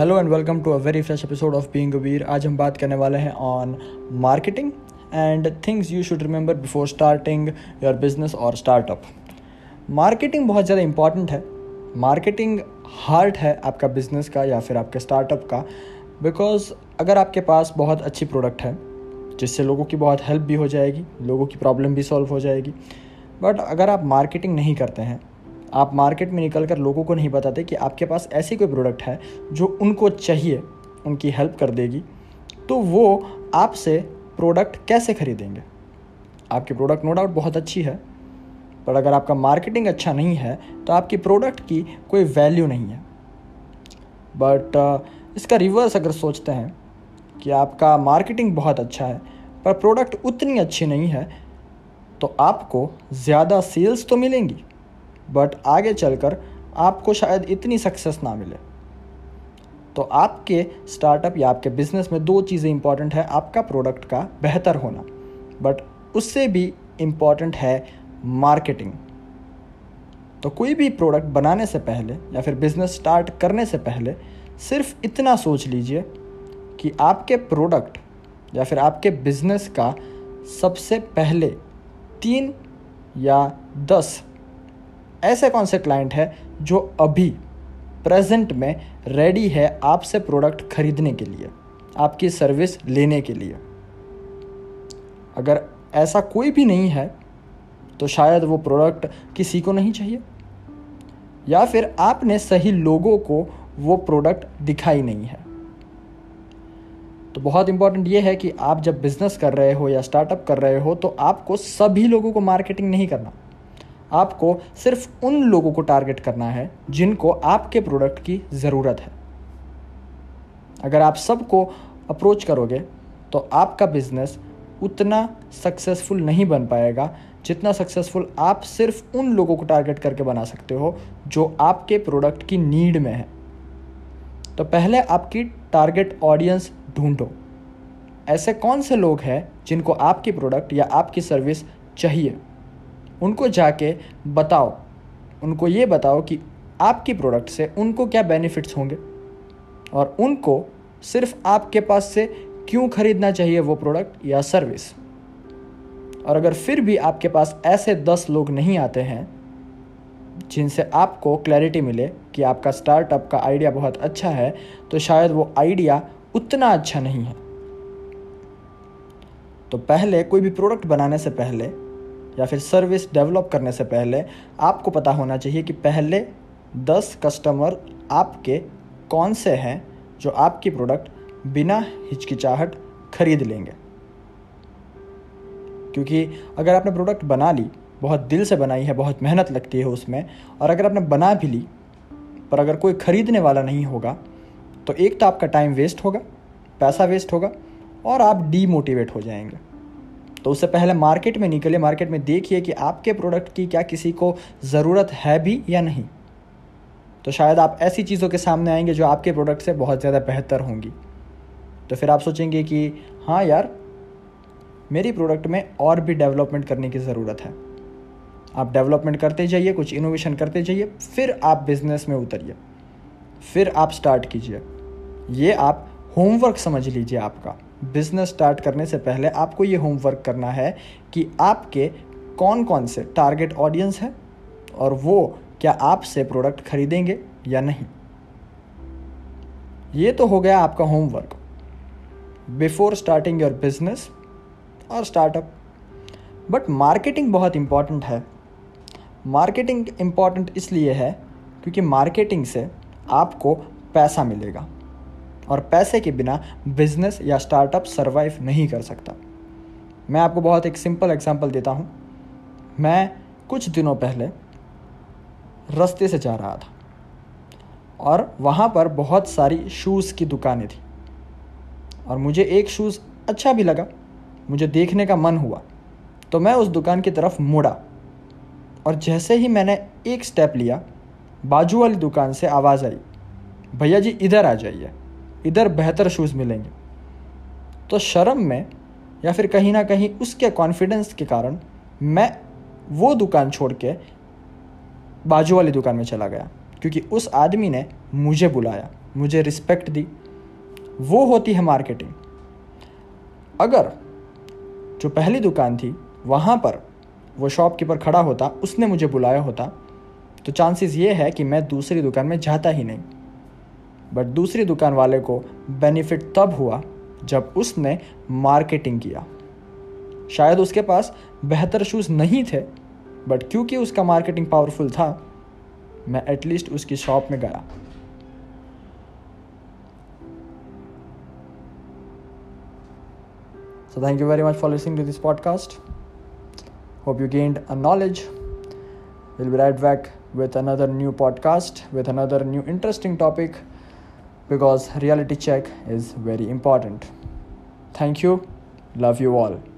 Hello and welcome to a very fresh episode of being Kabir. आज हम बात करने वाले हैं on marketing and things you should remember before starting your business और स्टार्टअप। मार्केटिंग बहुत ज़्यादा इंपॉर्टेंट है। मार्केटिंग हार्ट है आपका बिजनेस का या फिर आपके स्टार्टअप का, बिकॉज अगर आपके पास बहुत अच्छी प्रोडक्ट है जिससे लोगों की बहुत हेल्प भी हो जाएगी, लोगों की प्रॉब्लम भी सॉल्व हो जाएगी, बट अगर आप मार्केटिंग नहीं करते हैं, आप मार्केट में निकल कर लोगों को नहीं बताते कि आपके पास ऐसी कोई प्रोडक्ट है जो उनको चाहिए, उनकी हेल्प कर देगी, तो वो आपसे प्रोडक्ट कैसे खरीदेंगे। आपकी प्रोडक्ट नो डाउट बहुत अच्छी है, पर अगर आपका मार्केटिंग अच्छा नहीं है तो आपकी प्रोडक्ट की कोई वैल्यू नहीं है। बट इसका रिवर्स अगर सोचते हैं कि आपका मार्केटिंग बहुत अच्छा है पर प्रोडक्ट उतनी अच्छी नहीं है, तो आपको ज़्यादा सेल्स तो मिलेंगी बट आगे चलकर आपको शायद इतनी सक्सेस ना मिले। तो आपके स्टार्टअप या आपके बिजनेस में दो चीज़ें इंपॉर्टेंट है, आपका प्रोडक्ट का बेहतर होना, बट उससे भी इम्पॉर्टेंट है मार्केटिंग। तो कोई भी प्रोडक्ट बनाने से पहले या फिर बिज़नेस स्टार्ट करने से पहले सिर्फ इतना सोच लीजिए कि आपके प्रोडक्ट या फिर आपके बिज़नेस का सबसे पहले 3 या 10 ऐसे कौन से क्लाइंट है जो अभी प्रेजेंट में रेडी है आपसे प्रोडक्ट खरीदने के लिए, आपकी सर्विस लेने के लिए। अगर ऐसा कोई भी नहीं है तो शायद वो प्रोडक्ट किसी को नहीं चाहिए, या फिर आपने सही लोगों को वो प्रोडक्ट दिखाई नहीं है। तो बहुत इंपॉर्टेंट ये है कि आप जब बिज़नेस कर रहे हो या स्टार्टअप कर रहे हो तो आपको सभी लोगों को मार्केटिंग नहीं करना, आपको सिर्फ उन लोगों को टारगेट करना है जिनको आपके प्रोडक्ट की ज़रूरत है। अगर आप सबको अप्रोच करोगे तो आपका बिज़नेस उतना सक्सेसफुल नहीं बन पाएगा जितना सक्सेसफुल आप सिर्फ उन लोगों को टारगेट करके बना सकते हो जो आपके प्रोडक्ट की नीड में है। तो पहले आपकी टारगेट ऑडियंस ढूंढो, ऐसे कौन से लोग हैं जिनको आपकी प्रोडक्ट या आपकी सर्विस चाहिए। उनको जाके बताओ, उनको ये बताओ कि आपकी प्रोडक्ट से उनको क्या बेनिफिट्स होंगे और उनको सिर्फ आपके पास से क्यों खरीदना चाहिए वो प्रोडक्ट या सर्विस। और अगर फिर भी आपके पास ऐसे 10 लोग नहीं आते हैं जिनसे आपको क्लैरिटी मिले कि आपका स्टार्टअप का आइडिया बहुत अच्छा है, तो शायद वो आइडिया उतना अच्छा नहीं है। तो पहले कोई भी प्रोडक्ट बनाने से पहले या फिर सर्विस डेवलप करने से पहले आपको पता होना चाहिए कि पहले 10 कस्टमर आपके कौन से हैं जो आपकी प्रोडक्ट बिना हिचकिचाहट खरीद लेंगे। क्योंकि अगर आपने प्रोडक्ट बना ली, बहुत दिल से बनाई है, बहुत मेहनत लगती है उसमें, और अगर आपने बना भी ली पर अगर कोई ख़रीदने वाला नहीं होगा तो एक तो आपका टाइम वेस्ट होगा, पैसा वेस्ट होगा और आप डीमोटिवेट हो जाएंगे। तो उससे पहले मार्केट में निकले, मार्केट में देखिए कि आपके प्रोडक्ट की क्या किसी को ज़रूरत है भी या नहीं। तो शायद आप ऐसी चीज़ों के सामने आएंगे जो आपके प्रोडक्ट से बहुत ज़्यादा बेहतर होंगी। तो फिर आप सोचेंगे कि हाँ यार, मेरी प्रोडक्ट में और भी डेवलपमेंट करने की ज़रूरत है। आप डेवलपमेंट करते जाइए, कुछ इनोवेशन करते जाइए, फिर आप बिज़नेस में उतरिए, फिर आप स्टार्ट कीजिए। ये आप होमवर्क समझ लीजिए, आपका बिज़नेस स्टार्ट करने से पहले आपको ये होमवर्क करना है कि आपके कौन कौन से टारगेट ऑडियंस है और वो क्या आपसे प्रोडक्ट खरीदेंगे या नहीं। ये तो हो गया आपका homework before starting your business और स्टार्टअप। बट मार्केटिंग बहुत इम्पॉर्टेंट है। मार्केटिंग इम्पॉर्टेंट इसलिए है क्योंकि मार्केटिंग से आपको पैसा मिलेगा और पैसे के बिना बिजनेस या स्टार्टअप सर्वाइव नहीं कर सकता। मैं आपको बहुत एक सिंपल एग्जांपल देता हूँ। मैं कुछ दिनों पहले रास्ते से जा रहा था और वहाँ पर बहुत सारी शूज़ की दुकानें थी और मुझे एक शूज़ अच्छा भी लगा, मुझे देखने का मन हुआ, तो मैं उस दुकान की तरफ मुड़ा और जैसे ही मैंने एक स्टेप लिया, बाजू वाली दुकान से आवाज़ आई, भैया जी इधर आ जाइए, इधर बेहतर शूज़ मिलेंगे। तो शर्म में या फिर कहीं ना कहीं उसके कॉन्फिडेंस के कारण मैं वो दुकान छोड़ के बाजू वाली दुकान में चला गया, क्योंकि उस आदमी ने मुझे बुलाया मुझे रिस्पेक्ट दी, वो होती है मार्केटिंग। अगर जो पहली दुकान थी वहाँ पर वो शॉपकीपर खड़ा होता, उसने मुझे बुलाया होता, तो चांसेस ये है कि मैं दूसरी दुकान में जाता ही नहीं। बट दूसरी दुकान वाले को बेनिफिट तब हुआ जब उसने मार्केटिंग किया। शायद उसके पास बेहतर शूज़ नहीं थे, बट क्योंकि उसका मार्केटिंग पावरफुल था, मैं एटलीस्ट उसकी शॉप में गया। So thank you very much for listening to this podcast. Hope you gained a knowledge. We'll be right back with another new podcast, with another new interesting topic, because reality check is very important. Thank you. Love you all.